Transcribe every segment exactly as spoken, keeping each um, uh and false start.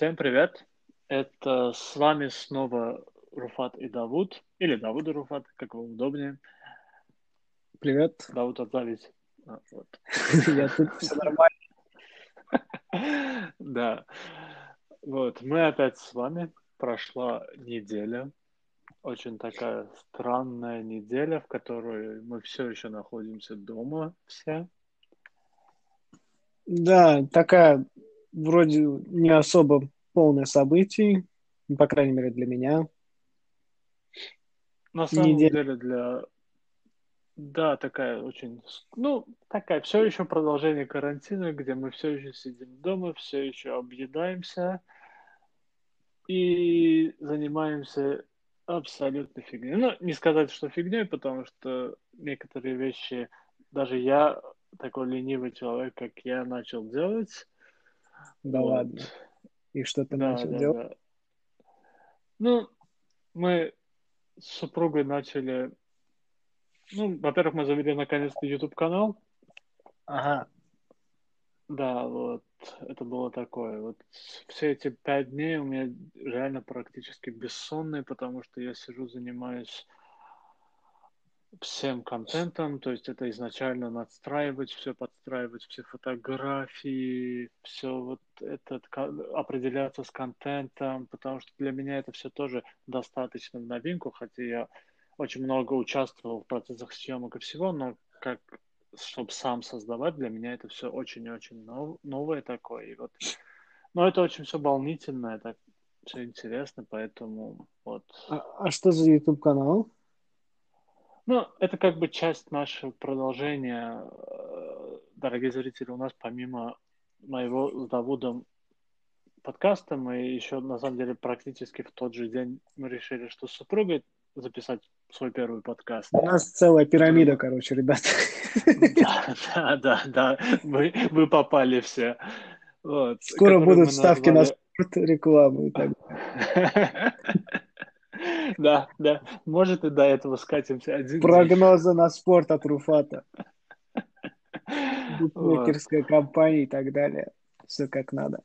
Всем привет! Это с вами снова Руфат и Давуд, или Давуд и Руфат, как вам удобнее. Привет. Давуд, отзовись. А, вот. Я тут, все нормально. Да. Вот, мы опять с вами. Прошла неделя. Очень такая странная неделя, в которой мы все еще находимся дома все. Да, такая... Вроде не особо полное событий, по крайней мере, для меня. На самом Неделя. деле, для... Да, такая очень... Ну, такая, все еще продолжение карантина, где мы все еще сидим дома, все еще объедаемся и занимаемся абсолютно фигней. Ну, не сказать, что фигней, потому что некоторые вещи, даже я, такой ленивый человек, как я, начал делать. Да вот. Ладно. И что ты да, начал да, делать? Да. Ну, мы с супругой начали... Ну, во-первых, мы завели наконец-то YouTube-канал. Ага. Да, вот. Это было такое. Вот все эти пять дней у меня реально практически бессонные, потому что я сижу, занимаюсь всем контентом, то есть это изначально надстраивать, все подстраивать, все фотографии, все вот это, определяться с контентом, потому что для меня это все тоже достаточно в новинку, хотя я очень много участвовал в процессах съемок и всего, но как, чтобы сам создавать, для меня это все очень-очень нов, новое такое. И вот. Но это очень все волнительно, это все интересно, поэтому вот. А, а что за YouTube-канал? Ну, это как бы часть нашего продолжения, дорогие зрители, у нас помимо моего с Давудом подкаста, мы еще, на самом деле, практически в тот же день мы решили, что с супругой записать свой первый подкаст. У нас целая пирамида, короче, ребята. Да, да, да, да, вы, вы попали все. Вот, скоро будут ставки назвали... на спорт, рекламу и так далее. Да, да. Может, и до этого скатимся один. Прогнозы день. На спорт от Руфата. Букмекерская вот. Компания и так далее. Все как надо.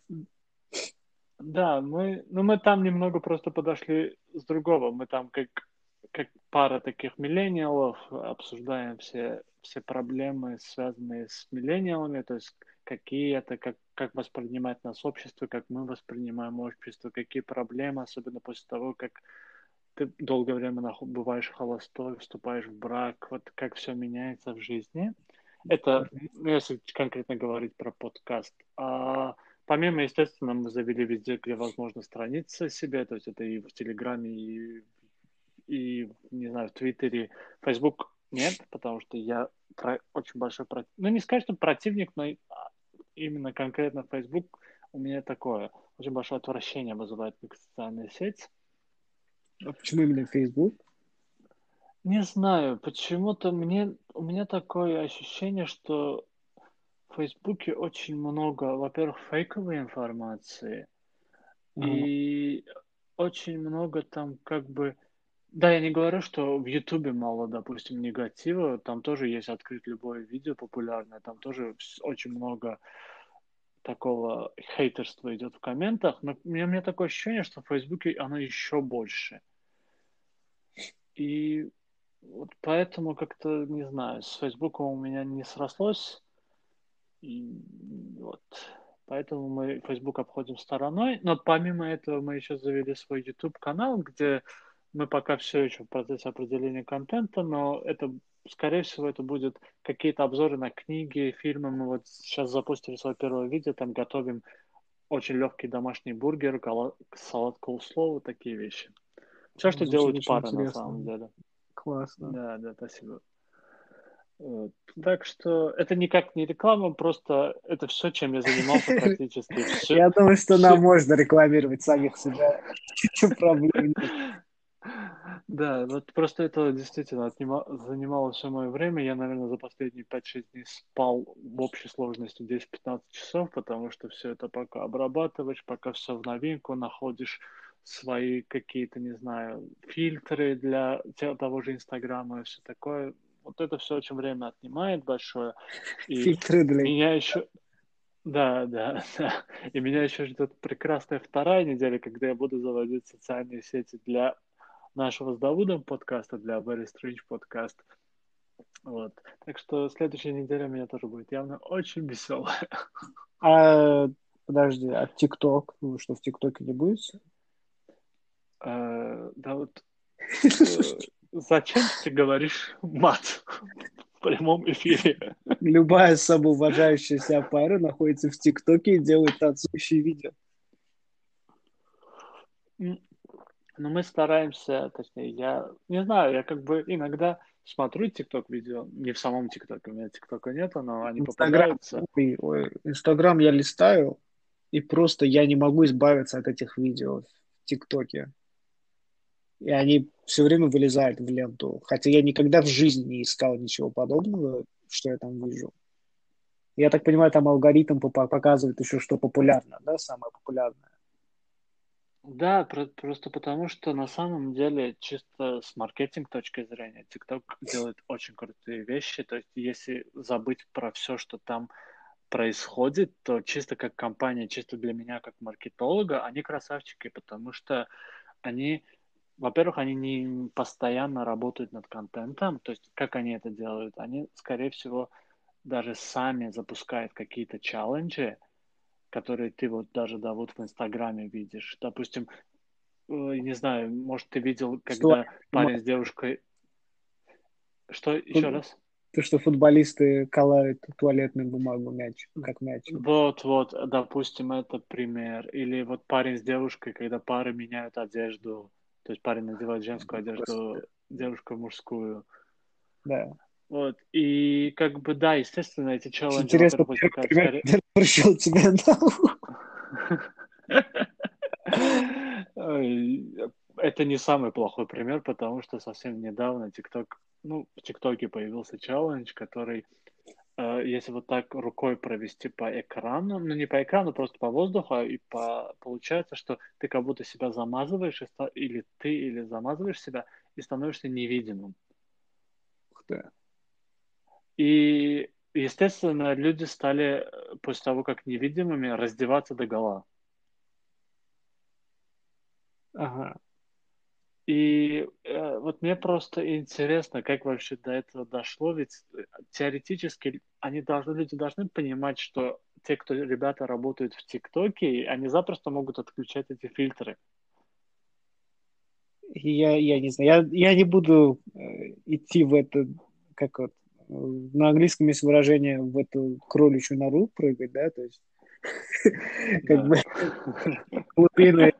Да, мы, ну мы там немного просто подошли с другого. Мы там как, как пара таких миллениалов обсуждаем все, все проблемы, связанные с миллениалами. То есть какие это, как, как воспринимать нас общество, как мы воспринимаем общество, какие проблемы, особенно после того, как ты долгое время бываешь холостой, вступаешь в брак, вот как все меняется в жизни. Это, если конкретно говорить про подкаст. А помимо, естественно, мы завели везде, где возможно, страницы себе, то есть это и в Телеграме, и, и не знаю, в Твиттере. Facebook нет, потому что я про... очень большой противник. Ну, не сказать, что противник, но именно конкретно Facebook у меня такое. Очень большое отвращение вызывает как социальная сеть. А почему именно Facebook? Не знаю, почему-то мне у меня такое ощущение, что в Фейсбуке очень много, во-первых, фейковой информации, mm. и очень много там как бы... Да, я не говорю, что в Ютубе мало, допустим, негатива, там тоже есть открыть любое видео популярное, там тоже очень много... такого хейтерства идет в комментах, но у меня, у меня такое ощущение, что в Фейсбуке оно еще больше. И вот поэтому как-то, не знаю, с Фейсбуком у меня не срослось. И вот. Поэтому мы Фейсбук обходим стороной, но помимо этого мы еще завели свой YouTube-канал, где мы пока все еще в процессе определения контента, но это... Скорее всего, это будут какие-то обзоры на книги, фильмы. Мы вот сейчас запустили свое первое видео, там готовим очень легкий домашний бургер, салат коуслоу, такие вещи. Все, что делают пары, на самом деле. Классно. Да, да, спасибо. Вот. Так что это никак не реклама, просто это все, чем я занимался практически. Все. Я думаю, что нам можно рекламировать самих себя. Проблем нет. Да, вот просто это действительно отнимало, занимало все мое время. Я, наверное, за последние пять-шесть дней спал в общей сложности десять-пятнадцать часов, потому что все это пока обрабатываешь, пока все в новинку, находишь свои какие-то, не знаю, фильтры для того же Инстаграма и все такое. Вот это все очень время отнимает большое. И фильтры для меня еще... Да, да, да. И меня еще ждет прекрасная вторая неделя, когда я буду заводить социальные сети для нашего с Давудом подкаста, для Very Strange Podcast. Вот. Так что следующая неделя у меня тоже будет явно очень веселая. А, подожди, а TikTok? Ну что, в ТикТоке не будет? А, да вот... Зачем ты говоришь мат в прямом эфире? Любая самоуважающая себя пара находится в ТикТоке и делает танцующие видео. Но мы стараемся, точнее, я не знаю, я как бы иногда смотрю ТикТок-видео, не в самом ТикТоке, у меня ТикТока нету, но они попадаются. Инстаграм я листаю, и просто я не могу избавиться от этих видео в ТикТоке. И они все время вылезают в ленту. Хотя я никогда в жизни не искал ничего подобного, что я там вижу. Я так понимаю, там алгоритм показывает еще, что популярно, да, самое популярное. Да, просто потому, что на самом деле чисто с маркетинг точки зрения TikTok делает очень крутые вещи. То есть если забыть про все, что там происходит, то чисто как компания, чисто для меня как маркетолога, они красавчики, потому что они, во-первых, они не постоянно работают над контентом. То есть как они это делают? Они, скорее всего, даже сами запускают какие-то челленджи, которые ты вот даже, да, вот в Инстаграме видишь. Допустим, не знаю, может, ты видел, когда что? Парень с девушкой... Что? Еще Фут... раз? То, что футболисты колают туалетную бумагу мяч, как мяч. Вот-вот, допустим, это пример. Или вот парень с девушкой, когда пары меняют одежду. То есть парень надевает женскую одежду, Господи. Девушку мужскую. Да. Вот, и как бы, да, естественно, эти челленджи... Интересно, возникают... пример, я пришел тебя на Это не самый плохой пример, потому что совсем недавно TikTok, ну, в ТикТоке появился челлендж, который, если вот так рукой провести по экрану, ну, не по экрану, просто по воздуху, и по... получается, что ты как будто себя замазываешь, или ты, или замазываешь себя, и становишься невидимым. Ух ты. И, естественно, люди стали, после того, как невидимыми, раздеваться догола. Ага. И э, вот мне просто интересно, как вообще до этого дошло, ведь теоретически они должны, люди должны понимать, что те, кто, ребята, работают в ТикТоке, они запросто могут отключать эти фильтры. Я, я не знаю, я, я не буду идти в это, как вот, на английском есть выражение в эту кроличью нору прыгать, да, то есть как бы глубины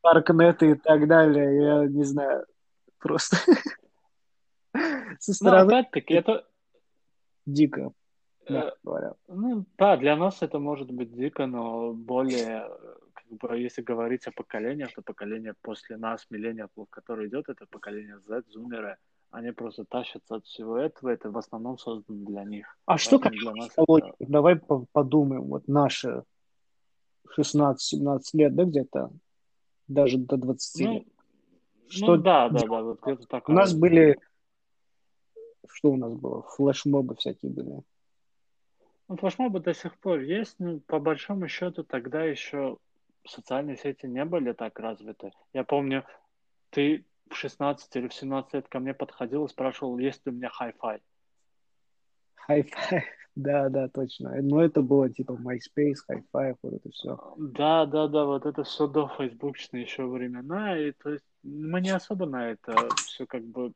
паркнеты и так далее, я не знаю, просто со стороны... Ну, опять-таки, это... Дико, мягко говоря. Ну, да, для нас это может быть дико, но более, как бы, если говорить о поколениях, то поколение после нас, миллениалов, которое идет, это поколение Z, зумеры. Они просто тащатся от всего этого, это в основном создано для них. А что для нас это... Давай подумаем, вот наши шестнадцать-семнадцать лет, да, где-то, даже до двадцати ну, лет. Что... Ну да, да, да, вот где-то такое. У нас были, что у нас было, флешмобы всякие были. Ну, флешмобы до сих пор есть, но по большому счету тогда еще социальные сети не были так развиты. Я помню, ты... в шестнадцать или в семнадцать лет ко мне подходил и спрашивал, есть ли у меня хай-фай. Хай-фай, да-да, точно. Но это было типа MySpace, хай-фай, вот это все. Да-да-да, вот это все до фейсбучные еще времена, и то есть мы не особо на это все как бы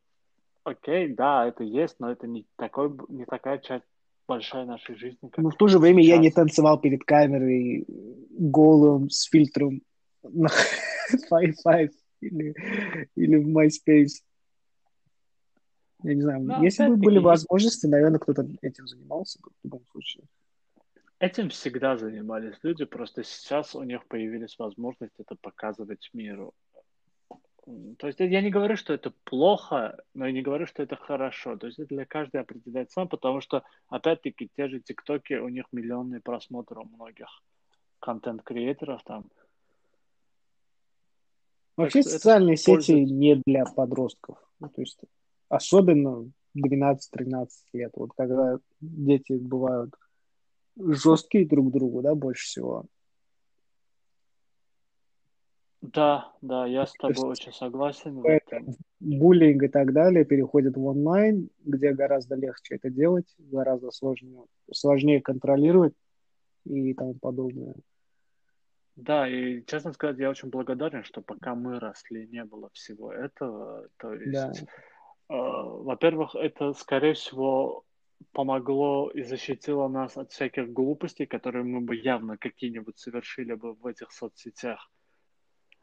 окей, да, это есть, но это не, такой, не такая часть большая нашей жизни. Но в то же время сейчас. Я не танцевал перед камерой голым, с фильтром на хай-фай. Или, или в MySpace. Я не знаю, но если бы были возможности, наверное, кто-то этим занимался в любом случае. Этим всегда занимались люди, просто сейчас у них появились возможности это показывать миру. То есть я не говорю, что это плохо, но я не говорю, что это хорошо. То есть это для каждого определяет сам, потому что, опять-таки, те же ТикТоки, у них миллионные просмотры у многих контент-креаторов там. Вообще социальные сети не для подростков. Ну, то есть особенно двенадцать-тринадцать лет. Вот когда дети бывают жесткие друг к другу, да, больше всего. Да, да, я с тобой то очень согласен. Это, буллинг и так далее переходит в онлайн, где гораздо легче это делать, гораздо сложнее, сложнее контролировать и тому подобное. Да, и, честно сказать, я очень благодарен, что пока мы росли, не было всего этого. То есть, да. э, во-первых, это, скорее всего, помогло и защитило нас от всяких глупостей, которые мы бы явно какие-нибудь совершили бы в этих соцсетях.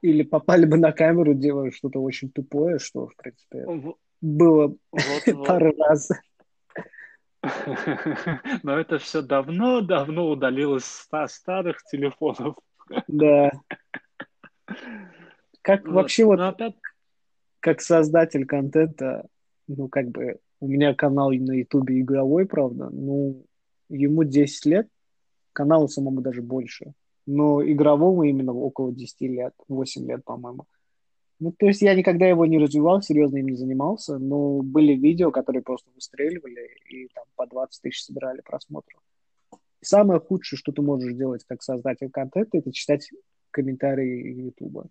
Или попали бы на камеру, делая что-то очень тупое, что, в принципе, в... было вот, пару вот. раз. Но это все давно-давно удалилось с старых телефонов. Да. Как вот, вообще вот, опять... как создатель контента, ну, как бы, у меня канал на Ютубе игровой, правда, ну, ему десять лет, каналу самому даже больше, но игровому именно около десять лет, восемь лет, по-моему. Ну, то есть я никогда его не развивал, серьезно им не занимался, но были видео, которые просто выстреливали и там по двадцать тысяч собирали просмотров. Самое худшее, что ты можешь делать как создатель контента, это читать комментарии Ютуба.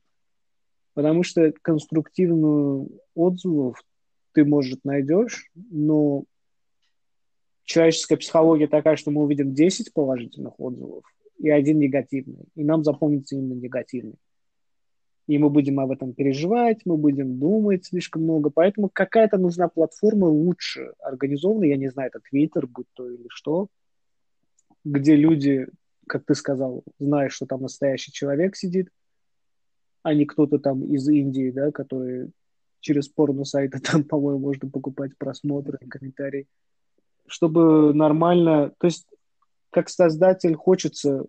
Потому что конструктивных отзывов ты, может, найдешь, но человеческая психология такая, что мы увидим десять положительных отзывов и один негативный. И нам запомнится именно негативный. И мы будем об этом переживать, мы будем думать слишком много. Поэтому какая-то нужна платформа лучше организованная, я не знаю, это Twitter, будь то или что, где люди, как ты сказал, знают, что там настоящий человек сидит, а не кто-то там из Индии, да, который через порно-сайты там, по-моему, можно покупать просмотры, комментарии, чтобы нормально... То есть, как создатель, хочется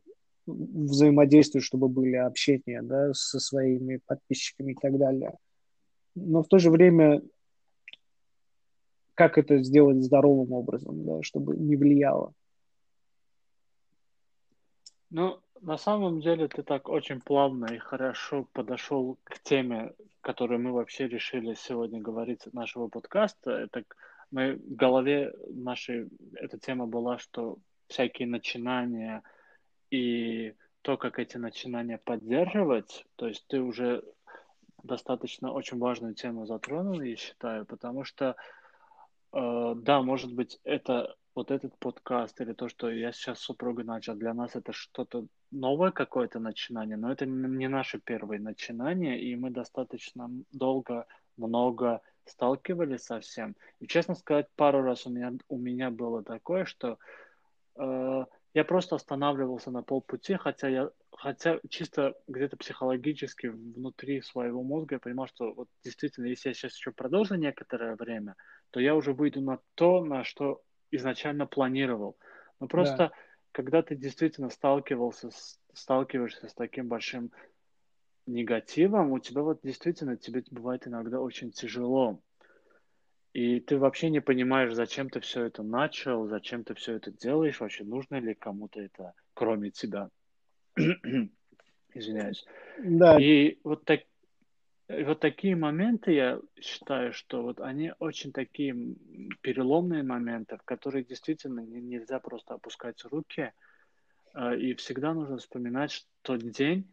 взаимодействовать, чтобы были общения, да, со своими подписчиками и так далее. Но в то же время, как это сделать здоровым образом, да, чтобы не влияло. Ну, на самом деле, ты так очень плавно и хорошо подошел к теме, которую мы вообще решили сегодня говорить нашего подкаста. Это мы в голове нашей эта тема была, что всякие начинания и то, как эти начинания поддерживать, то есть ты уже достаточно очень важную тему затронул, я считаю, потому что, э, да, может быть, это... вот этот подкаст или то, что я сейчас с супругой начал, для нас это что-то новое какое-то начинание, но это не наши первые начинания, и мы достаточно долго, много сталкивались со всем. И, честно сказать, пару раз у меня, у меня было такое, что э, я просто останавливался на полпути, хотя, я, хотя чисто где-то психологически внутри своего мозга я понимал, что вот действительно, если я сейчас еще продолжу некоторое время, то я уже выйду на то, на что изначально планировал. Но просто, да. когда ты действительно сталкивался, с, сталкиваешься с таким большим негативом, у тебя вот действительно, тебе бывает иногда очень тяжело. И ты вообще не понимаешь, зачем ты все это начал, зачем ты все это делаешь, вообще нужно ли кому-то это, кроме тебя. Извиняюсь. Да. И вот так Вот такие моменты, я считаю, что вот они очень такие переломные моменты, в которые действительно нельзя просто опускать руки. И всегда нужно вспоминать тот день,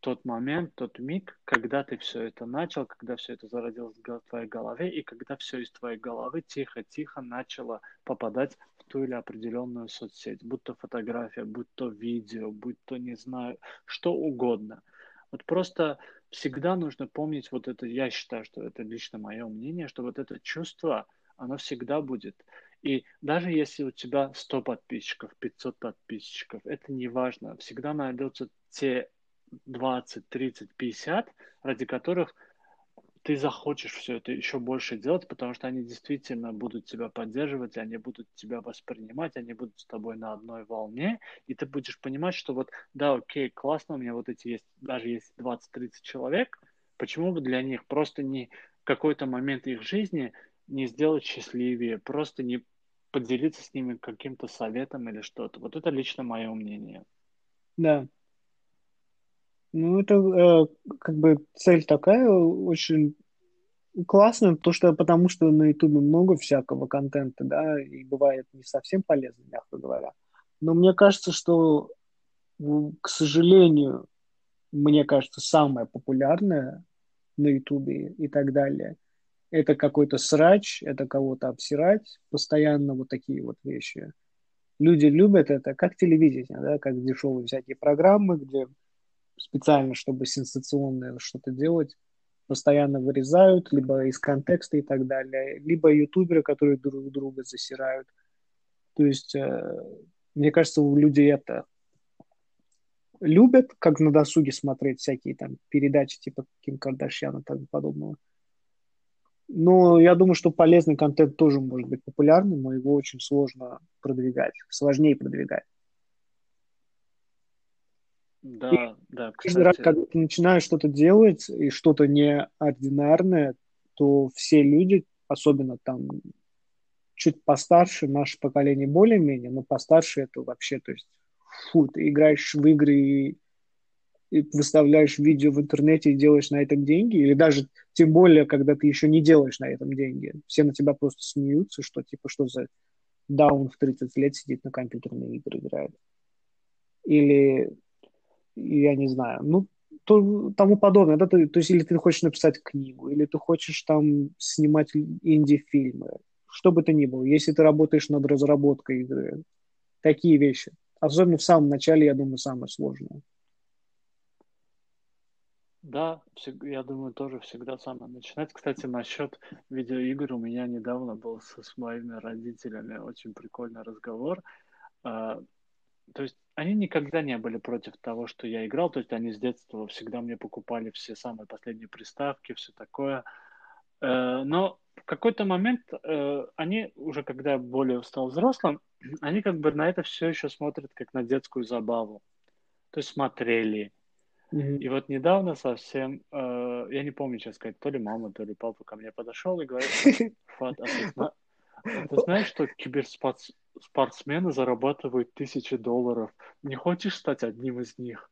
тот момент, тот миг, когда ты все это начал, когда все это зародилось в твоей голове, и когда все из твоей головы тихо-тихо начало попадать в ту или определенную соцсеть. Будь то фотография, будь то видео, будь то, не знаю, что угодно. Вот просто... Всегда нужно помнить вот это, я считаю, что это лично мое мнение, что вот это чувство, оно всегда будет. И даже если у тебя сто подписчиков, пятьсот подписчиков, это не важно. Всегда найдутся те двадцать, тридцать, пятьдесят, ради которых ты захочешь все это еще больше делать, потому что они действительно будут тебя поддерживать, они будут тебя воспринимать, они будут с тобой на одной волне, и ты будешь понимать, что вот, да, окей, классно, у меня вот эти есть, даже есть двадцать-тридцать человек, почему бы для них просто не какой-то момент их жизни не сделать счастливее, просто не поделиться с ними каким-то советом или что-то. Вот это лично мое мнение. Да. Ну, это э, как бы цель такая очень классная, потому что, потому что на Ютубе много всякого контента, да, и бывает не совсем полезно, мягко говоря. Но мне кажется, что, к сожалению, мне кажется, самое популярное на Ютубе и так далее, это какой-то срач, это кого-то обсирать, постоянно вот такие вот вещи. Люди любят это, как телевидение, да, как дешевые всякие программы, где специально, чтобы сенсационное что-то делать, постоянно вырезают, либо из контекста и так далее, либо ютуберы, которые друг друга засирают. То есть, мне кажется, у людей это любят, как на досуге смотреть всякие там передачи типа Ким Кардашьян и тому подобного. Но я думаю, что полезный контент тоже может быть популярным, но его очень сложно продвигать, сложнее продвигать. Да, и да, кстати. Раз, когда ты начинаешь что-то делать и что-то неординарное, то все люди, особенно там чуть постарше, наше поколение более-менее, но постарше это вообще, то есть фу, ты играешь в игры и, и выставляешь видео в интернете и делаешь на этом деньги, или даже тем более, когда ты еще не делаешь на этом деньги. Все на тебя просто смеются, что типа, что за даун в тридцать лет сидит на компьютерные игры играет. Или, я не знаю, ну, то, тому подобное. Да? То, то есть, или ты хочешь написать книгу, или ты хочешь там снимать инди-фильмы, что бы то ни было. Если ты работаешь над разработкой игры, такие вещи. Особенно в самом начале, я думаю, самое сложное. Да, я думаю, тоже всегда самое начинать. Кстати, насчет видеоигр у меня недавно был со, с моими родителями очень прикольный разговор. А, то есть они никогда не были против того, что я играл. То есть они с детства всегда мне покупали все самые последние приставки, все такое. А, но в какой-то момент э, они, уже когда я более стал взрослым, они как бы на это все еще смотрят как на детскую забаву. То есть смотрели. Mm-hmm. И вот недавно совсем, э, я не помню, сейчас сказать, то ли мама, то ли папа ко мне подошел и говорит: Фат, а ты, зна... ты знаешь, что киберспортсмены зарабатывают тысячи долларов? Не хочешь стать одним из них?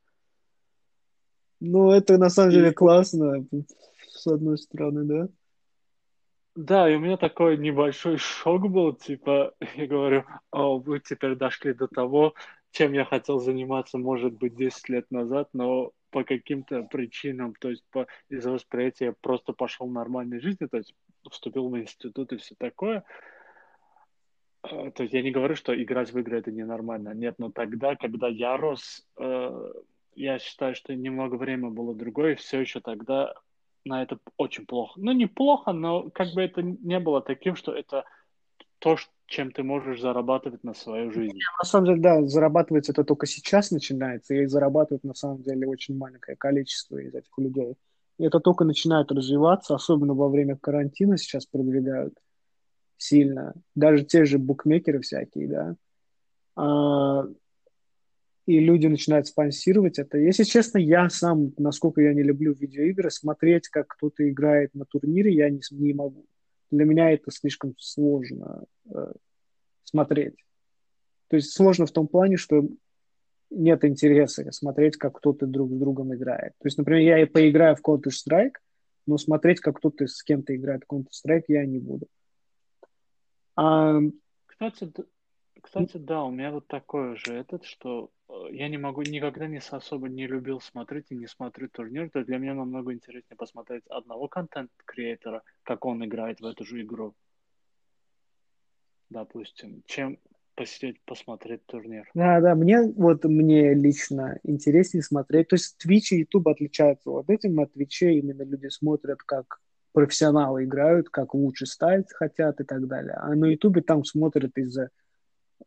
Ну, это на самом и... деле классно, с одной стороны, да? Да, и у меня такой небольшой шок был, типа, я говорю, о, вы теперь дошли до того, чем я хотел заниматься, может быть, десять лет назад, но по каким-то причинам, то есть по, из-за восприятия я просто пошел в нормальной жизни, то есть вступил в институт и все такое. То есть я не говорю, что играть в игры это ненормально, нет, но тогда, когда я рос, э, я считаю, что немного времени было другое, и все еще тогда... на это очень плохо. Ну, не плохо, но как бы это не было таким, что это то, чем ты можешь зарабатывать на свою жизнь. На самом деле, да, зарабатывать это только сейчас начинается, и зарабатывают на самом деле очень маленькое количество из этих людей. И это только начинает развиваться, особенно во время карантина сейчас продвигают сильно. Даже те же букмекеры всякие, да. И люди начинают спонсировать это. Если честно, я сам, насколько я не люблю видеоигры, смотреть, как кто-то играет на турнире, я не, не могу. Для меня это слишком сложно э, смотреть. То есть сложно в том плане, что нет интереса смотреть, как кто-то друг с другом играет. То есть, например, я и поиграю в Counter-Strike, но смотреть, как кто-то с кем-то играет в Counter-Strike, я не буду. А... Кстати, Кстати, да, у меня вот такое же этот, что я не могу, никогда не особо не любил смотреть и не смотрю турнир, то для меня намного интереснее посмотреть одного контент-креатора, как он играет в эту же игру, допустим, чем посидеть, посмотреть турнир. Да, да, мне, вот мне лично интереснее смотреть, то есть Twitch и YouTube отличаются вот этим, на Twitch именно люди смотрят, как профессионалы играют, как лучше стать хотят и так далее, а на YouTube там смотрят из-за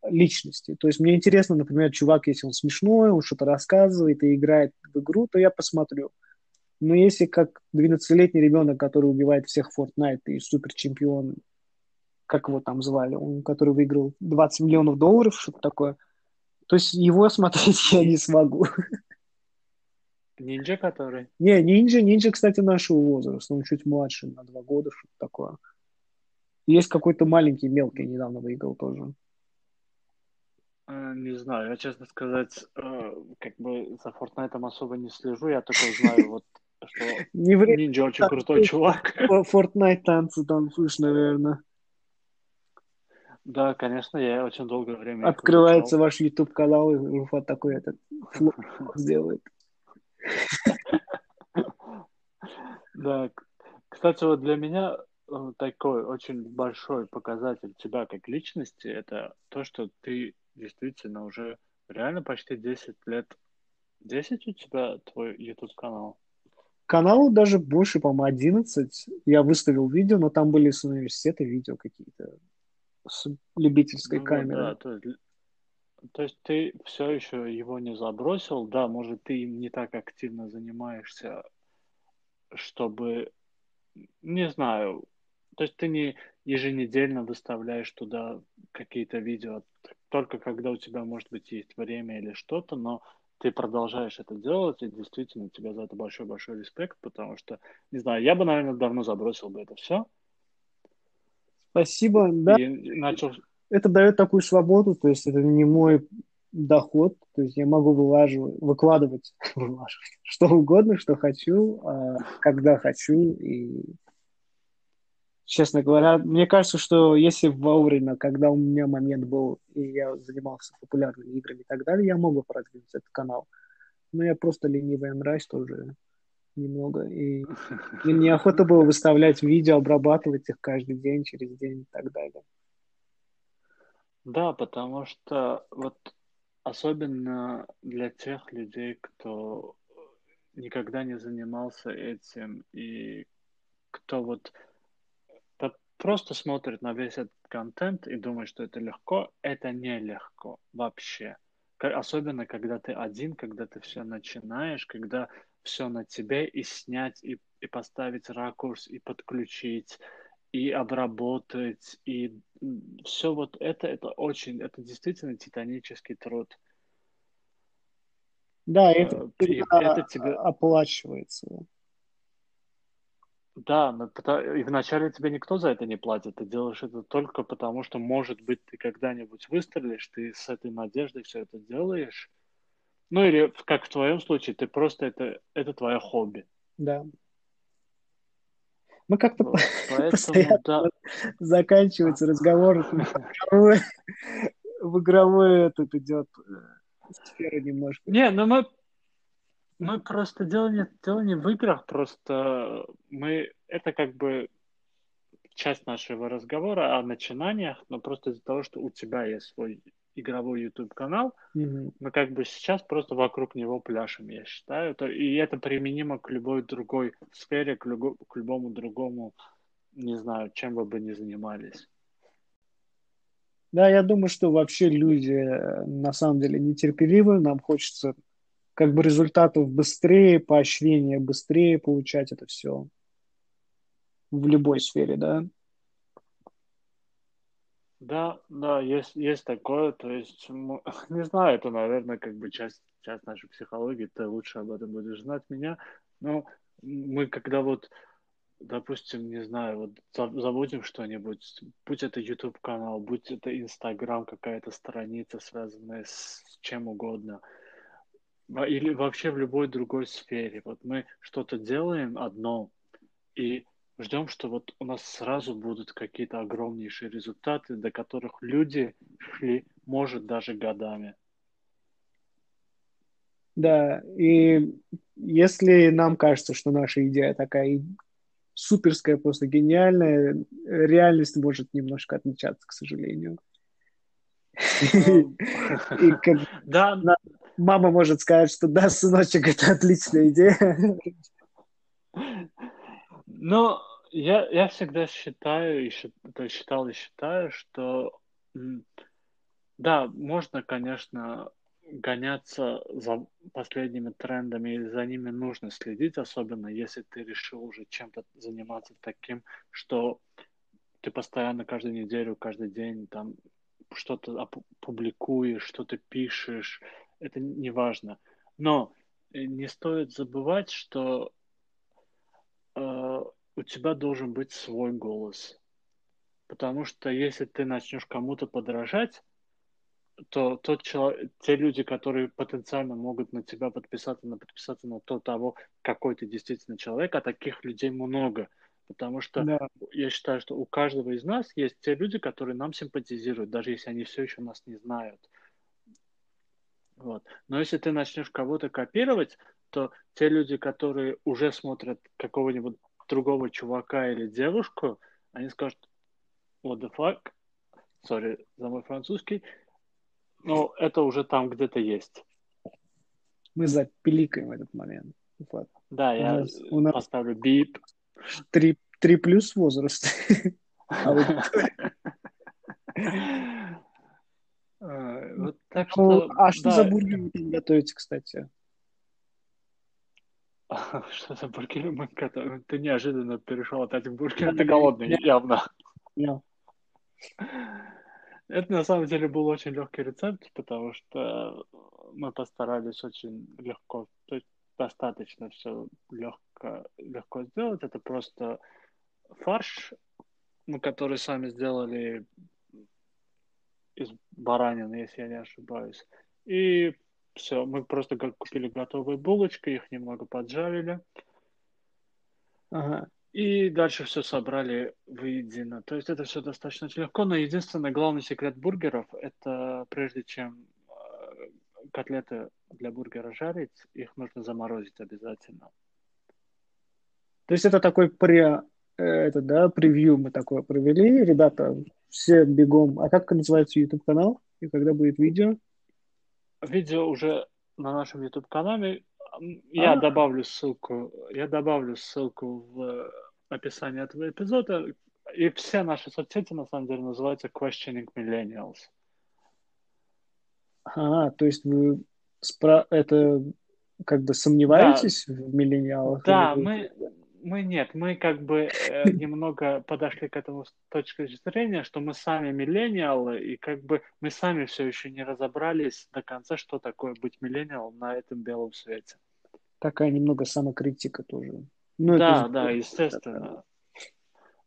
личности. То есть мне интересно, например, чувак, если он смешной, он что-то рассказывает и играет в игру, то я посмотрю. Но если как двенадцатилетний ребенок, который убивает всех в Fortnite и суперчемпион, как его там звали, он, который выиграл двадцать миллионов долларов, что-то такое, то есть его смотреть я не смогу. Ninja который? Не, Ninja, Ninja, кстати, нашего возраста, он чуть младше, на два года, что-то такое. Есть какой-то маленький, мелкий, недавно выиграл тоже. Не знаю, я, честно сказать, как бы за Fortnite особо не слежу, я только знаю, вот, что Ninja очень крутой чувак. Fortnite танцы там слышно, наверное. Да, конечно, я очень долгое время... Открывается ваш YouTube-канал, и Руфат такой этот сделает. Да, кстати, вот для меня такой очень большой показатель тебя как личности — это то, что ты действительно уже реально почти десять лет. десять у тебя твой YouTube-канал? Каналу даже больше, по-моему, одиннадцать. Я выставил видео, но там были с университета видео какие-то с любительской ну, камерой. Да, то, есть, то есть ты все еще его не забросил. Да, может, ты им не так активно занимаешься, чтобы... Не знаю. То есть ты не еженедельно выставляешь туда какие-то видео, только когда у тебя, может быть, есть время или что-то, но ты продолжаешь это делать, и действительно тебя за это большой-большой респект, потому что, не знаю, я бы, наверное, давно забросил бы это все. Спасибо, да. И начал... Это дает такую свободу, то есть это не мой доход, то есть я могу вылаживать, выкладывать, вылаживать что угодно, что хочу, когда хочу, и... Честно говоря, мне кажется, что если вовремя, когда у меня момент был, и я занимался популярными играми и так далее, я мог бы продвинуть этот канал. Но я просто ленивая мразь тоже немного. И, и мне охота было выставлять видео, обрабатывать их каждый день, через день и так далее. Да, потому что вот особенно для тех людей, кто никогда не занимался этим, и кто вот просто смотрит на весь этот контент и думает, что это легко. Это нелегко вообще. Особенно, когда ты один, когда ты все начинаешь, когда все на тебе, и снять, и, и поставить ракурс, и подключить, и обработать, и все вот это, это очень, это действительно титанический труд. Да, это, и, это тебе... оплачивается. Да, но и вначале тебе никто за это не платит, ты делаешь это только потому, что, может быть, ты когда-нибудь выстрелишь, ты с этой надеждой все это делаешь. Ну или, как в твоем случае, ты просто это, это твое хобби. Да. Мы как-то вот, поэтому, постоянно да. Заканчивается разговор, в игровой этот идет сфера немножко. Не, ну мы... Мы просто дело не, дело не в играх, просто мы это как бы часть нашего разговора о начинаниях, но просто из-за того, что у тебя есть свой игровой YouTube-канал, mm-hmm. мы как бы сейчас просто вокруг него пляшем, я считаю. И это применимо к любой другой сфере, к, любому, к любому другому, не знаю, чем вы бы ни занимались. Да, я думаю, что вообще люди на самом деле нетерпеливы, нам хочется... как бы результатов быстрее, поощрения быстрее получать это все в любой сфере, да? Да, да, есть, есть такое, то есть, не знаю, это, наверное, как бы часть, часть нашей психологии, ты лучше об этом будешь знать меня, но мы когда вот, допустим, не знаю, вот заводим что-нибудь, будь это YouTube-канал, будь это Instagram, какая-то страница, связанная с чем угодно, или вообще в любой другой сфере. Вот мы что-то делаем одно и ждем, что вот у нас сразу будут какие-то огромнейшие результаты, до которых люди шли, может, даже годами. Да, и если нам кажется, что наша идея такая суперская, просто гениальная, реальность может немножко отличаться, к сожалению. Да, мама может сказать, что да, сыночек, это отличная идея. Но я, я всегда считаю, и считал и считаю, что да, можно, конечно, гоняться за последними трендами, и за ними нужно следить, особенно если ты решил уже чем-то заниматься таким, что ты постоянно каждую неделю, каждый день там что-то публикуешь, что-то пишешь. Это не важно. Но не стоит забывать, что э, у тебя должен быть свой голос. Потому что если ты начнешь кому-то подражать, то тот человек, те люди, которые потенциально могут на тебя подписаться, на подписаться на то, того, какой ты действительно человек, а таких людей много. Потому что да. я считаю, что у каждого из нас есть те люди, которые нам симпатизируют, даже если они все еще нас не знают. Вот. Но если ты начнешь кого-то копировать, то те люди, которые уже смотрят какого-нибудь другого чувака или девушку, они скажут: what the fuck? Sorry за мой французский. Но это уже там где-то есть. Мы запиликаем в этот момент. Вот. Да, у я нас, у нас поставлю бип. Три, три плюс возраст. А что за бургеры вы там готовите, кстати? Что за бургеры мы готовим? Ты неожиданно перешел от этих бургеров. Ты голодный, явно. Это на самом деле был очень легкий рецепт, потому что мы постарались очень легко, то есть достаточно все легко, легко сделать. Это просто фарш, ну, который сами сделали из баранины, если я не ошибаюсь. И все, мы просто купили готовые булочки, их немного поджарили. Ага. И дальше все собрали воедино. То есть это все достаточно легко, но единственный главный секрет бургеров – это прежде чем котлеты для бургера жарить, их нужно заморозить обязательно. То есть это такой пре, это, да, превью мы такое провели. Ребята, все бегом. А как называется YouTube-канал? И когда будет видео? Видео уже на нашем YouTube-канале. Я А-а-а. добавлю ссылку, я добавлю ссылку в описании этого эпизода. И все наши соцсети, на самом деле, называются Questioning Millennials. А, то есть вы спра- это как бы сомневаетесь да. в миллениалах? Да, или... мы, мы нет, мы как бы немного подошли к этому с точки зрения, что мы сами миллениалы, и как бы мы сами все еще не разобрались до конца, что такое быть миллениалом на этом белом свете. Такая немного самокритика тоже. Ну, да, это... да, естественно.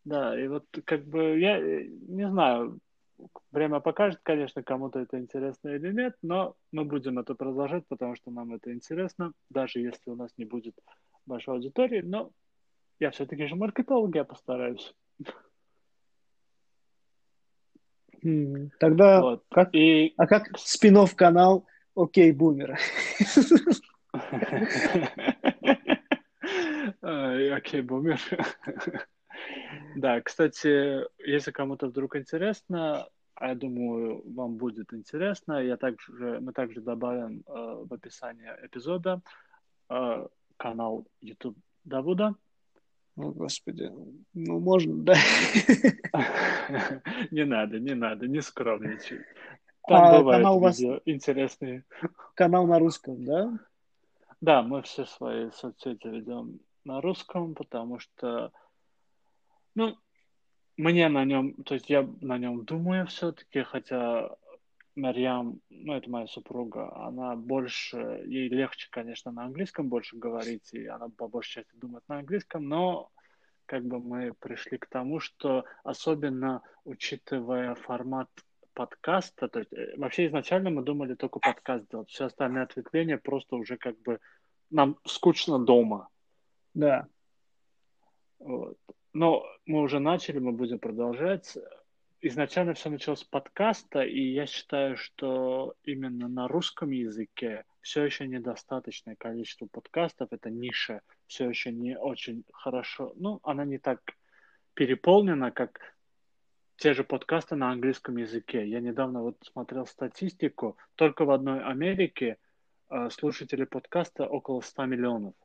Да, и вот как бы я не знаю, время покажет, конечно, кому-то это интересно или нет, но мы будем это продолжать, потому что нам это интересно, даже если у нас не будет большой аудитории, но я все-таки же маркетолог, я постараюсь. Тогда вот. Как... И... А как спин-офф канал «Окей, бумер»? «Окей, бумер». Да, кстати, если кому-то вдруг интересно, а я думаю, вам будет интересно, я также, мы также добавим э, в описание эпизода э, канал YouTube Давуда. О, Господи, ну можно, да. Не надо, не надо, не скромничай. Там а бывают канал видео вас... интересные. Канал на русском, да? Да, мы все свои соцсети ведем на русском, потому что ну, мне на нем, то есть я на нем думаю все-таки, хотя Марьям, ну, это моя супруга, она больше, ей легче, конечно, на английском больше говорить, и она по большей части думает на английском, но как бы мы пришли к тому, что особенно учитывая формат подкаста, то есть вообще изначально мы думали только подкаст делать, все остальные ответвления просто уже как бы нам скучно дома. Да. Вот. Но мы уже начали, мы будем продолжать. Изначально все началось с подкаста, и я считаю, что именно на русском языке все еще недостаточное количество подкастов. Эта ниша все еще не очень хорошо, ну, она не так переполнена, как те же подкасты на английском языке. Я недавно вот смотрел статистику, только в одной Америке э, слушателей подкаста около сто миллионов.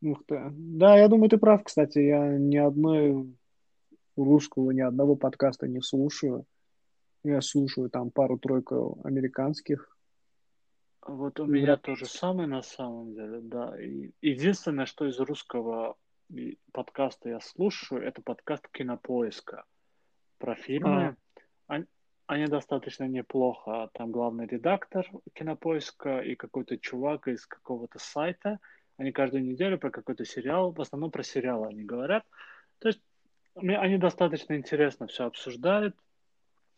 Ух ты. Да, я думаю, ты прав, кстати. Я ни одной русского, ни одного подкаста не слушаю. Я слушаю там пару-тройку американских. Вот у да. меня то же самое на самом деле, да. И единственное, что из русского подкаста я слушаю, это подкаст «Кинопоиска» про фильмы. А. Они, они достаточно неплохо. Там главный редактор «Кинопоиска» и какой-то чувак из какого-то сайта. Они каждую неделю про какой-то сериал, в основном про сериалы они говорят. То есть они достаточно интересно все обсуждают.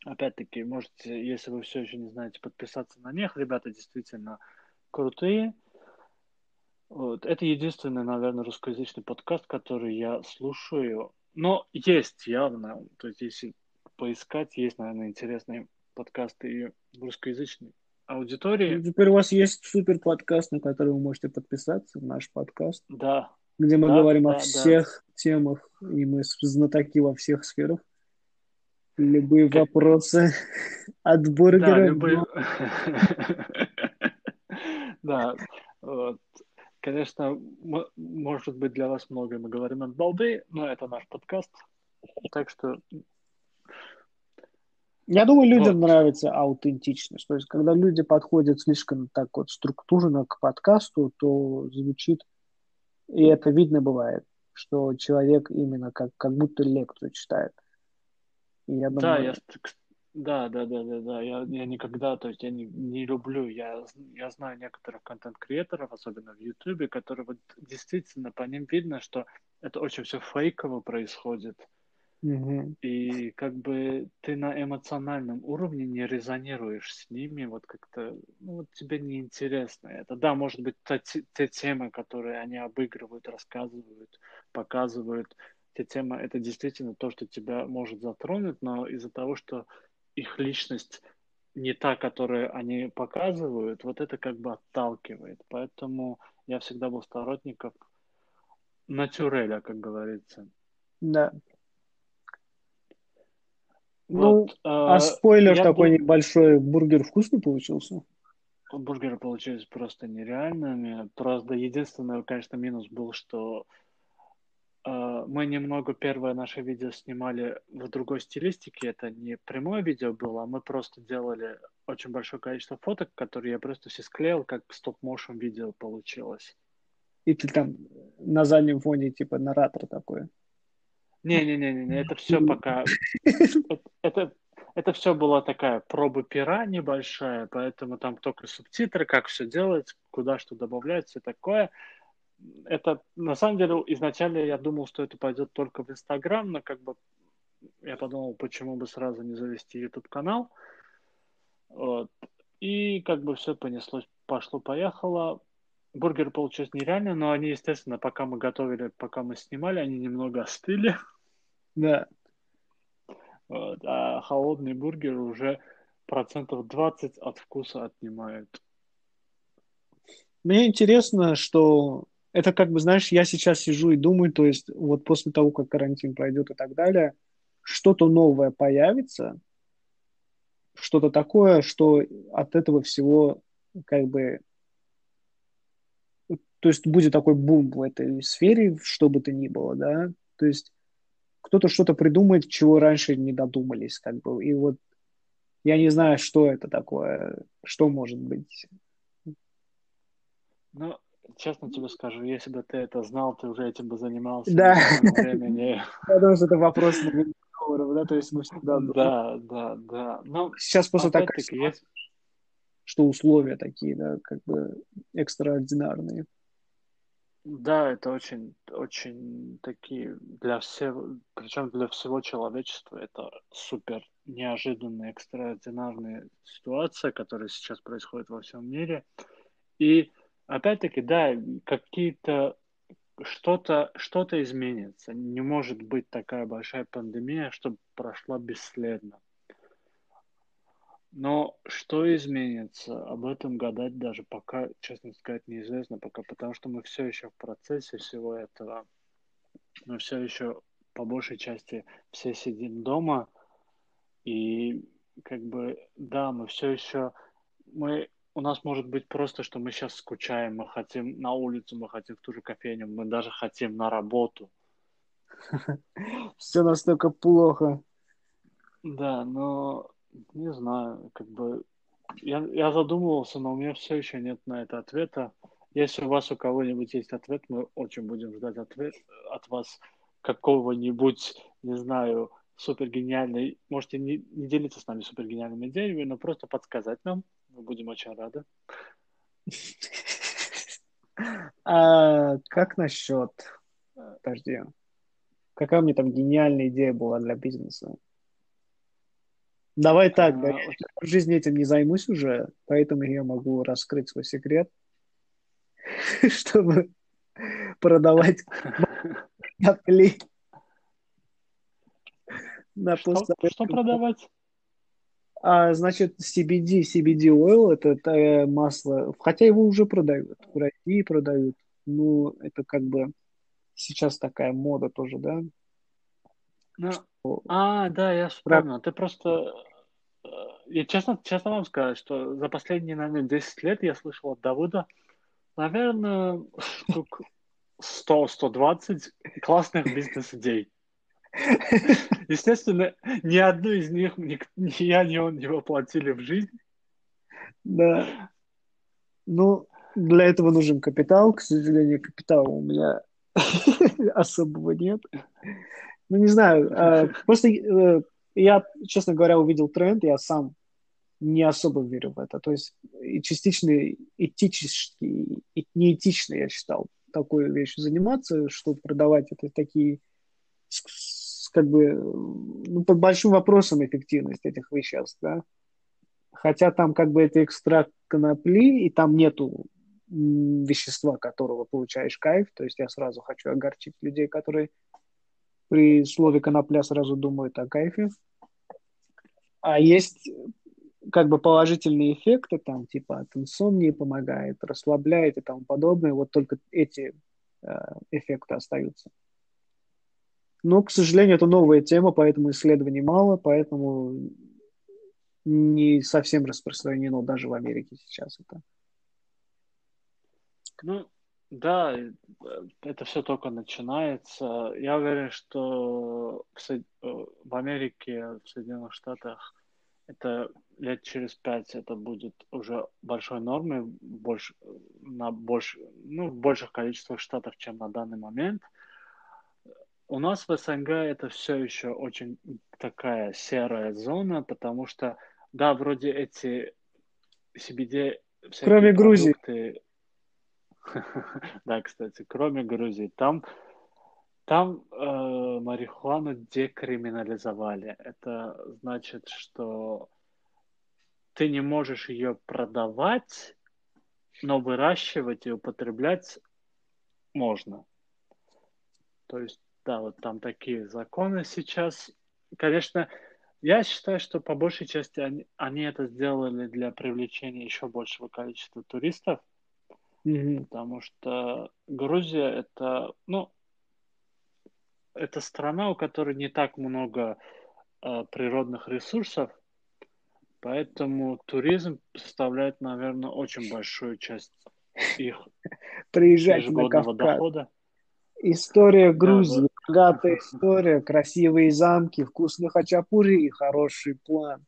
Опять-таки, можете, если вы все еще не знаете, подписаться на них. Ребята действительно крутые. Вот. Это единственный, наверное, русскоязычный подкаст, который я слушаю. Но есть явно, то есть если поискать, есть, наверное, интересные подкасты и в русскоязычной аудитории. Ну, теперь у вас есть супер-подкаст, на который вы можете подписаться, наш подкаст. Да. Где мы да, говорим да, о всех да. темах, и мы знатоки во всех сферах. Любые как... вопросы от бургера. Да, любые... Да, вот. Конечно, мы, может быть, для вас многое мы говорим от балды, но это наш подкаст, так что... Я думаю, людям вот. Нравится аутентичность. То есть, когда люди подходят слишком так вот структурно к подкасту, то звучит, и это видно бывает, что человек именно как, как будто лекцию читает. Я думаю... Да, я... Да, да, да, да, да. Я, я никогда, то есть я не, не люблю, я, я знаю некоторых контент-креаторов, особенно в Ютубе, которые вот действительно по ним видно, что это очень все фейково происходит. Mm-hmm. И как бы ты на эмоциональном уровне не резонируешь с ними, вот как-то, ну, вот тебе неинтересно это. Да, может быть, та, те темы, которые они обыгрывают, рассказывают, показывают, те темы, это действительно то, что тебя может затронуть, но из-за того, что их личность не та, которую они показывают, вот это как бы отталкивает. Поэтому я всегда был сторонником натюреля, как говорится. Да. Ну, вот, а э, спойлер такой бур... небольшой. Бургер вкусный получился? Бургеры получились просто нереальными. Просто единственный, конечно, минус был, что мы немного первое наше видео снимали в другой стилистике. Это не прямое видео было, а мы просто делали очень большое количество фоток, которые я просто все склеил, как стоп-моушен видео получилось. И ты там на заднем фоне типа наратор такой? Не-не-не, это все пока... Это все была такая проба пера небольшая, поэтому там только субтитры, как все делать, куда что добавлять, все такое... Это, на самом деле, изначально я думал, что это пойдет только в Instagram, но как бы я подумал, почему бы сразу не завести YouTube-канал. Вот. И как бы все понеслось, пошло-поехало. Бургеры получились нереально, но они, естественно, пока мы готовили, пока мы снимали, они немного остыли. Да. Вот. А холодный бургер уже процентов двадцать от вкуса отнимает. Мне интересно, что... Это как бы, знаешь, я сейчас сижу и думаю, то есть вот после того, как карантин пройдет и так далее, что-то новое появится, что-то такое, что от этого всего как бы... То есть будет такой бум в этой сфере, что бы то ни было, да? То есть кто-то что-то придумает, чего раньше не додумались, как бы. И вот я не знаю, что это такое, что может быть. Ну... Честно тебе скажу, если бы ты это знал, ты уже этим бы занимался. Да. Потому что это вопрос на миллион долларов, да, то есть мы всегда... Да, да, да. Сейчас просто так, что условия такие, да, как бы экстраординарные. Да, это очень, очень такие для всего, причем для всего человечества это супер неожиданная, экстраординарная ситуация, которая сейчас происходит во всем мире. И опять-таки, да, какие-то что-то, что-то изменится. Не может быть такая большая пандемия, чтобы прошла бесследно. Но что изменится, об этом гадать даже пока, честно сказать, неизвестно пока, потому что мы все еще в процессе всего этого. Мы все еще по большей части все сидим дома. И как бы, да, мы все еще... мы У нас может быть просто, что мы сейчас скучаем, мы хотим на улицу, мы хотим в ту же кофейню, мы даже хотим на работу. Все настолько плохо. Да, но не знаю, как бы... Я, я задумывался, но у меня все еще нет на это ответа. Если у вас у кого-нибудь есть ответ, мы очень будем ждать ответ от вас какого-нибудь, не знаю, супергениальной... Можете не, не делиться с нами супергениальными идеями, но просто подсказать нам. Мы будем очень рады. А как насчет... Подожди. Какая у меня там гениальная идея была для бизнеса? Давай так, а... да, я в жизни этим не займусь уже, поэтому я могу раскрыть свой секрет. чтобы продавать наклейки. На что, что продавать? А, значит, си би ди, си би ди oil, это, это масло, хотя его уже продают, в России продают, но это как бы сейчас такая мода тоже, да? Ну, что... А, да, я вспомнил. Про... Ты просто... Я честно, честно вам скажу, что за последние, наверное, десять лет я слышал от Давуда, наверное, штук сто-сто двадцать классных бизнес-идей. Естественно, ни одну из них ни, ни я, ни он не воплотили в жизнь. Да. Ну, для этого нужен капитал. К сожалению, капитала у меня особого нет. Ну, не знаю. Просто я, честно говоря, увидел тренд, я сам не особо верю в это. То есть частично этически, неэтично, я считал, такую вещь заниматься, что продавать это такие как бы, ну, под большим вопросом эффективность этих веществ, да. Хотя там как бы это экстракт конопли, и там нету вещества, которого получаешь кайф. То есть я сразу хочу огорчить людей, которые при слове конопля сразу думают о кайфе. А есть как бы положительные эффекты, там, типа, от инсомнии помогает, расслабляет и тому подобное. Вот только эти э, эффекты остаются. Но, к сожалению, это новая тема, поэтому исследований мало, поэтому не совсем распространено даже в Америке сейчас это. Ну, да, это все только начинается. Я уверен, что в, Со... в Америке, в Соединенных Штатах это лет через пять это будет уже большой нормой, больше, на больш... ну, в больших количествах штатов, чем на данный момент. У нас в СНГ это все еще очень такая серая зона, потому что, да, вроде эти си би ди... Кроме продукты... Грузии. Да, кстати, кроме Грузии. Там, там э, марихуану декриминализовали. Это значит, что ты не можешь ее продавать, но выращивать и употреблять можно. То есть да, вот там такие законы сейчас. Конечно, я считаю, что по большей части они, они это сделали для привлечения еще большего количества туристов, mm-hmm. потому что Грузия это, ну, это страна, у которой не так много э, природных ресурсов, поэтому туризм составляет, наверное, очень большую часть их Приезжать ежегодного дохода. История Грузии, богатая история, красивые замки, вкусные хачапури и хороший план.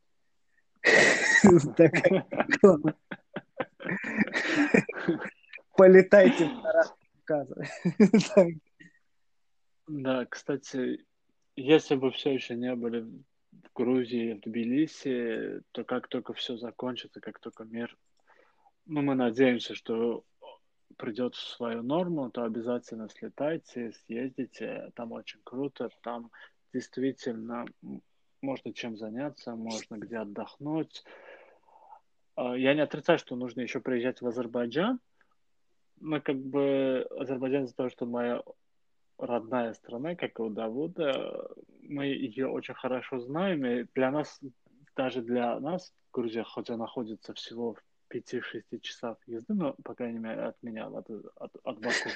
Полетайте в Каракас. Да, кстати, если бы все еще не были в Грузии, в Тбилиси, то как только все закончится, как только мир... Ну, мы надеемся, что... придет в свою норму, то обязательно слетайте, съездите, там очень круто, там действительно можно чем заняться, можно где отдохнуть. Я не отрицаю, что нужно еще приезжать в Азербайджан, но как бы Азербайджан из-за того, что моя родная страна, как и у Давуда, мы ее очень хорошо знаем, и для нас, даже для нас, Грузия, хотя находится всего в пяти-шести часов езды, ну, по крайней мере, от меня, от, от, от Баку,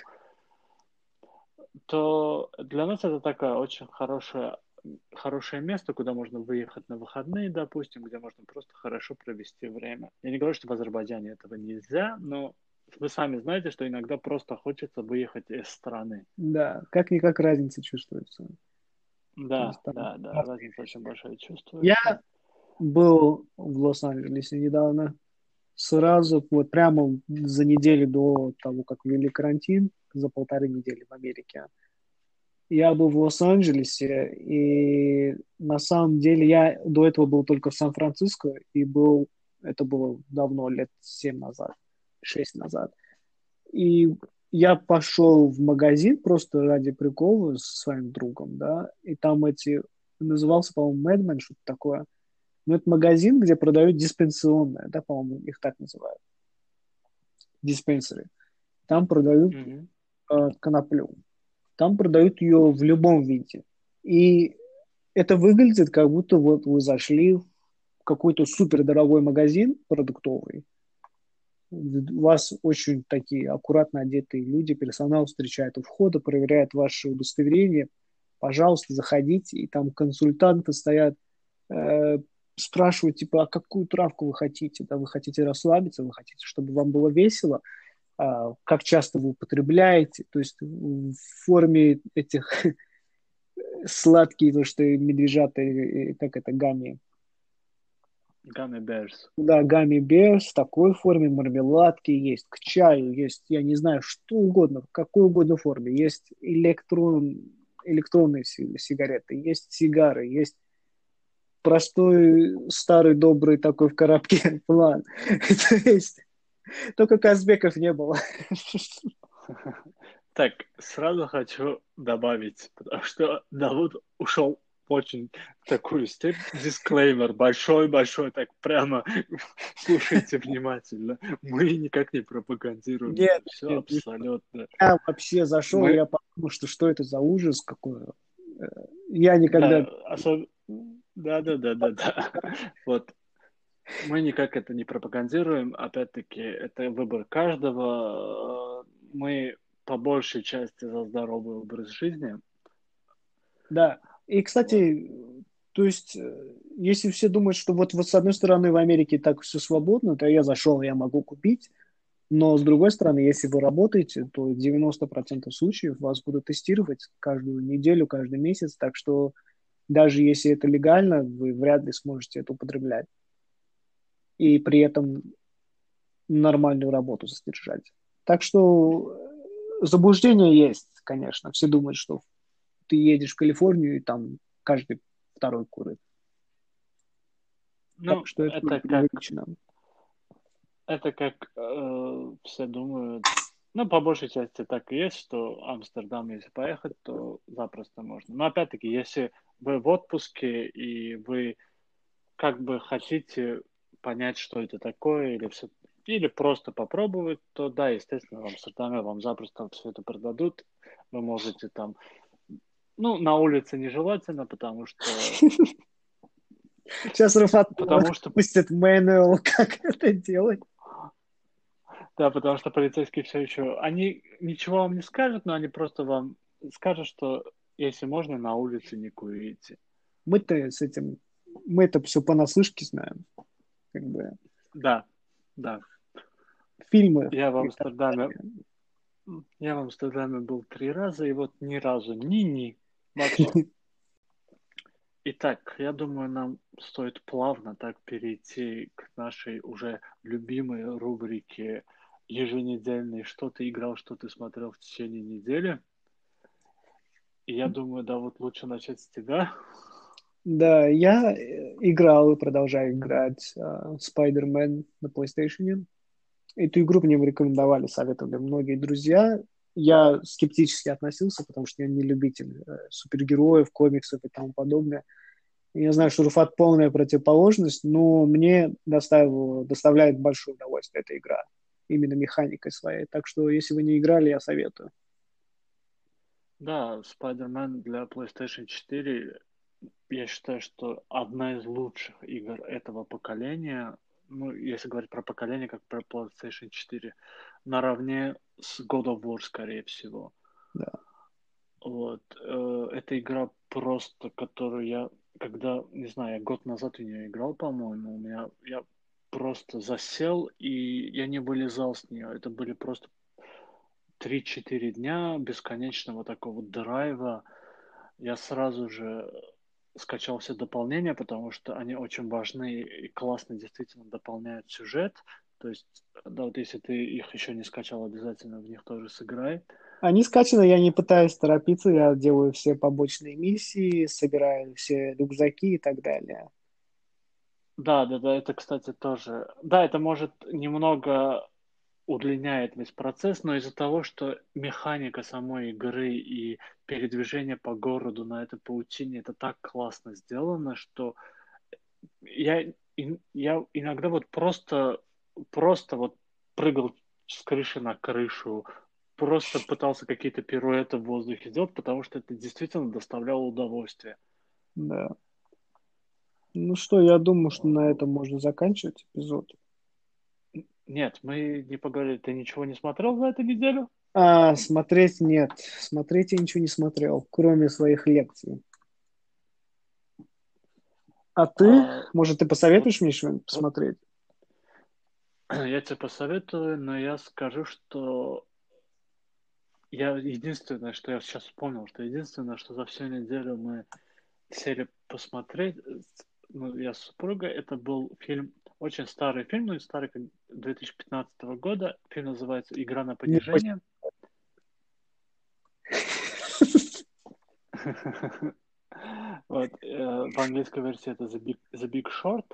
то для нас это такое очень хорошее, хорошее место, куда можно выехать на выходные, допустим, где можно просто хорошо провести время. Я не говорю, что в Азербайджане этого нельзя, но вы сами знаете, что иногда просто хочется выехать из страны. Да, как-никак разница чувствуется. Да, есть, там... да, да, разница очень большая чувствуется. Я был в Лос-Анджелесе недавно. Сразу, вот прямо за неделю до того, как ввели карантин, за полторы недели в Америке, я был в Лос-Анджелесе, и на самом деле я до этого был только в Сан-Франциско, и был, это было давно, лет семь назад, шесть назад. И я пошел в магазин просто ради прикола со своим другом, да, и там эти, назывался, по-моему, Medmen, что-то такое. Но это магазин, где продают диспенсионное, да, по-моему, их так называют. Диспенсеры. Там продают mm-hmm. э, коноплю. Там продают ее в любом виде. И это выглядит, как будто вот вы зашли в какой-то супердорогой магазин продуктовый. У вас очень такие аккуратно одетые люди, персонал встречает у входа, проверяет ваше удостоверение. Пожалуйста, заходите. И там консультанты стоят, э, спрашивают, типа, а какую травку вы хотите? Да, вы хотите расслабиться, вы хотите, чтобы вам было весело? А, как часто вы употребляете? То есть в форме этих сладкие, то что медвежата, как это, гамми. Гамми берс. Да, гамми берс в такой форме, мармеладки есть, к чаю есть, я не знаю, что угодно, в какой угодно форме. Есть электрон, электронные сигареты, есть сигары, есть простой, старый, добрый такой в коробке план. То есть только казбеков не было. Так, сразу хочу добавить, потому что Давуд ушел очень такую степь. Дисклеймер большой-большой, так прямо слушайте внимательно. Мы никак не пропагандируем. Нет, все нет, абсолютно. Нет. Я вообще зашел, Мы... я подумал, что что это за ужас какой. Я никогда... Да, особ... да, да, да, да, да. Вот. Мы никак это не пропагандируем. Опять-таки, это выбор каждого. Мы по большей части за здоровый образ жизни. Да. И, кстати, то есть, если все думают, что вот, вот с одной стороны в Америке так все свободно, то я зашел, я могу купить, но с другой стороны, если вы работаете, то девяносто процентов случаев вас будут тестировать каждую неделю, каждый месяц, так что даже если это легально, вы вряд ли сможете это употреблять и при этом нормальную работу содержать. Так что заблуждение есть, конечно. Все думают, что ты едешь в Калифорнию, и там каждый второй курит. Ну, так что это, это как, это как э, все думают. Ну, по большей части так и есть, что Амстердам, если поехать, то запросто можно. Но, опять-таки, если вы в отпуске, и вы как бы хотите понять, что это такое, или все, или просто попробовать, то, да, естественно, в Амстердаме вам запросто все это продадут. Вы можете там... Ну, на улице нежелательно, потому что... Сейчас Руфат пустит manual, как это делать. Да, потому что полицейские все еще... Они ничего вам не скажут, но они просто вам скажут, что если можно, на улице не курите. Мы-то с этим... Мы это все понаслышке знаем. Как бы... Да, да. Фильмы. Я в Амстердаме... Я в Амстердаме был три раза, и вот ни разу ни-ни. Итак, я думаю, нам стоит плавно так перейти к нашей уже любимой рубрике еженедельной «Что ты играл, что ты смотрел в течение недели?». И я думаю, да, вот лучше начать с тебя. Да, я играл и продолжаю играть uh, Spider-Man на PlayStation. Эту игру мне рекомендовали, советовали многие друзья. Я скептически относился, потому что я не любитель супергероев, комиксов и тому подобное. Я знаю, что Руфат полная противоположность, но мне доставляет большое удовольствие эта игра, именно механикой своей. Так что, если вы не играли, я советую. Да, Spider-Man для PlayStation четыре, я считаю, что одна из лучших игр этого поколения. Ну, если говорить про поколение, как про PlayStation четыре, наравне с God of War, скорее всего. Да. Вот. Эта игра просто, которую я, когда, не знаю, я год назад в нее играл, по-моему, у меня, я просто засел, и я не вылезал с нее. Это были просто три-четыре дня бесконечного такого драйва. Я сразу же... скачал все дополнения, потому что они очень важны и классно действительно дополняют сюжет. То есть, да, вот если ты их еще не скачал, обязательно в них тоже сыграй. Они скачаны, я не пытаюсь торопиться, я делаю все побочные миссии, собираю все рюкзаки и так далее. Да, да, да, это, кстати, тоже... Да, это, может, немного удлиняет весь процесс, но из-за того, что механика самой игры и передвижение по городу на этой паутине, это так классно сделано, что я, я иногда вот просто, просто вот прыгал с крыши на крышу, просто пытался какие-то пируэты в воздухе делать, потому что это действительно доставляло удовольствие. Да. Ну что, я думаю, что на этом можно заканчивать эпизод. Нет, мы не поговорили. Ты ничего не смотрел за эту неделю? А, смотреть нет. Смотреть я ничего не смотрел, кроме своих лекций. А ты? А... Может, ты посоветуешь мне что-нибудь посмотреть? Я тебе посоветую, но я скажу, что я единственное, что я сейчас вспомнил, что единственное, что за всю неделю мы сели посмотреть, ну, я с супругой, это был фильм, очень старый фильм, ну, старый, как две тысячи пятнадцатого года. Фильм называется «Игра на понижение». Вот, в английской версии это The Big Short.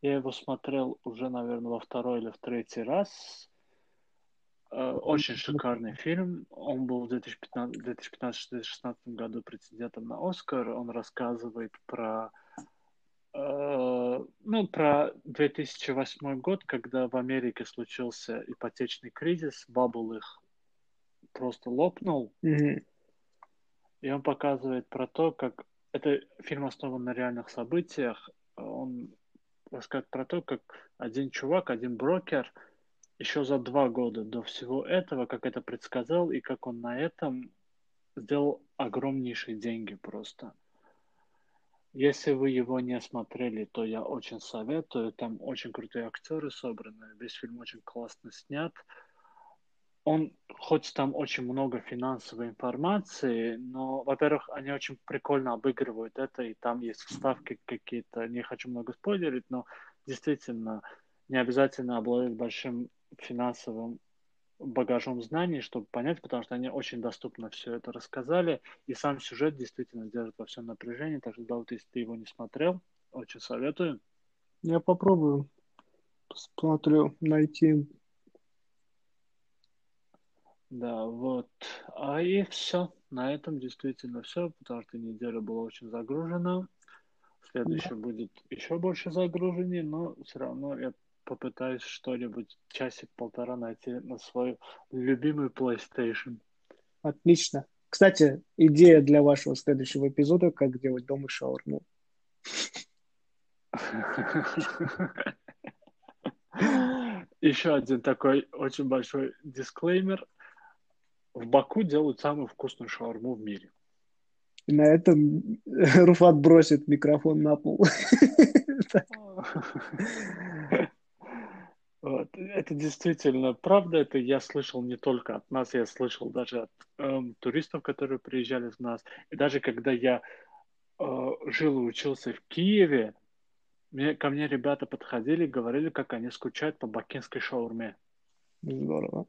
Я его смотрел уже, наверное, во второй или в третий раз. Очень шикарный фильм. Он был в две тысячи пятнадцатом-две тысячи шестнадцатом году претендентом на «Оскар». Он рассказывает про, э, ну, про две тысячи восьмой год, когда в Америке случился ипотечный кризис, бабл их просто лопнул. Mm-hmm. И он показывает про то, как... Это фильм основан на реальных событиях. Он рассказывает про то, как один чувак, один брокер... еще за два года до всего этого, как это предсказал, и как он на этом сделал огромнейшие деньги просто. Если вы его не смотрели, то я очень советую. Там очень крутые актеры собраны. Весь фильм очень классно снят. Он, хоть там очень много финансовой информации, но, во-первых, они очень прикольно обыгрывают это, и там есть вставки какие-то. Не хочу много спойлерить, но действительно... не обязательно обладать большим финансовым багажом знаний, чтобы понять, потому что они очень доступно все это рассказали, и сам сюжет действительно держит во всем напряжении, так что, Давид, если ты его не смотрел, очень советую. Я попробую, посмотрю, найти. Да, вот, а и все, на этом действительно все, потому что неделя была очень загружена. Следующий будет еще больше загружений, но все равно я попытаюсь что-нибудь часик-полтора найти на свою любимую PlayStation. Отлично. Кстати, идея для вашего следующего эпизода, как делать дома шаурму. Еще один такой очень большой дисклеймер. В Баку делают самую вкусную шаурму в мире. И на этом Руфат бросит микрофон на пол. Это действительно правда. Это я слышал не только от нас, я слышал даже от туристов, которые приезжали в нас. И даже когда я жил и учился в Киеве, ко мне ребята подходили и говорили, как они скучают по бакинской шаурме. Здорово.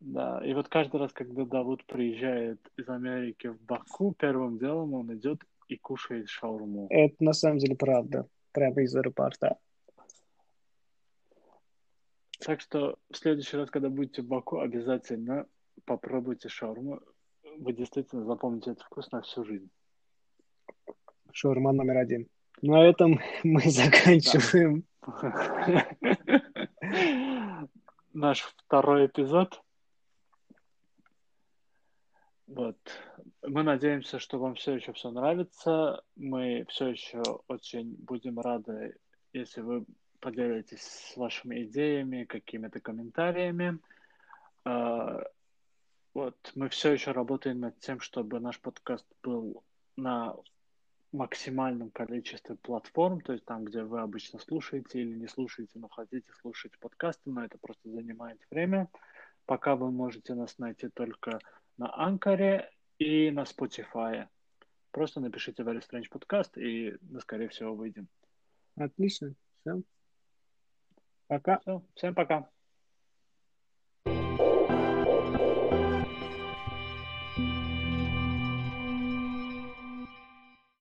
Да, и вот каждый раз, когда Давуд приезжает из Америки в Баку, первым делом он идет и кушает шаурму. Это на самом деле правда, прямо из аэропорта. Так что в следующий раз, когда будете в Баку, обязательно попробуйте шаурму. Вы действительно запомните этот вкус на всю жизнь. Шаурма номер один. На этом мы заканчиваем. Наш второй эпизод. Вот. Мы надеемся, что вам все еще все нравится. Мы все еще очень будем рады, если вы поделитесь с вашими идеями, какими-то комментариями. Вот. Мы все еще работаем над тем, чтобы наш подкаст был на максимальном количестве платформ, то есть там, где вы обычно слушаете или не слушаете, но хотите слушать подкасты, но это просто занимает время. Пока вы можете нас найти только на Anchor и на Spotify. Просто напишите Very Strange Podcast, и мы, скорее всего, выйдем. Отлично. Всем пока. Все. Всем пока.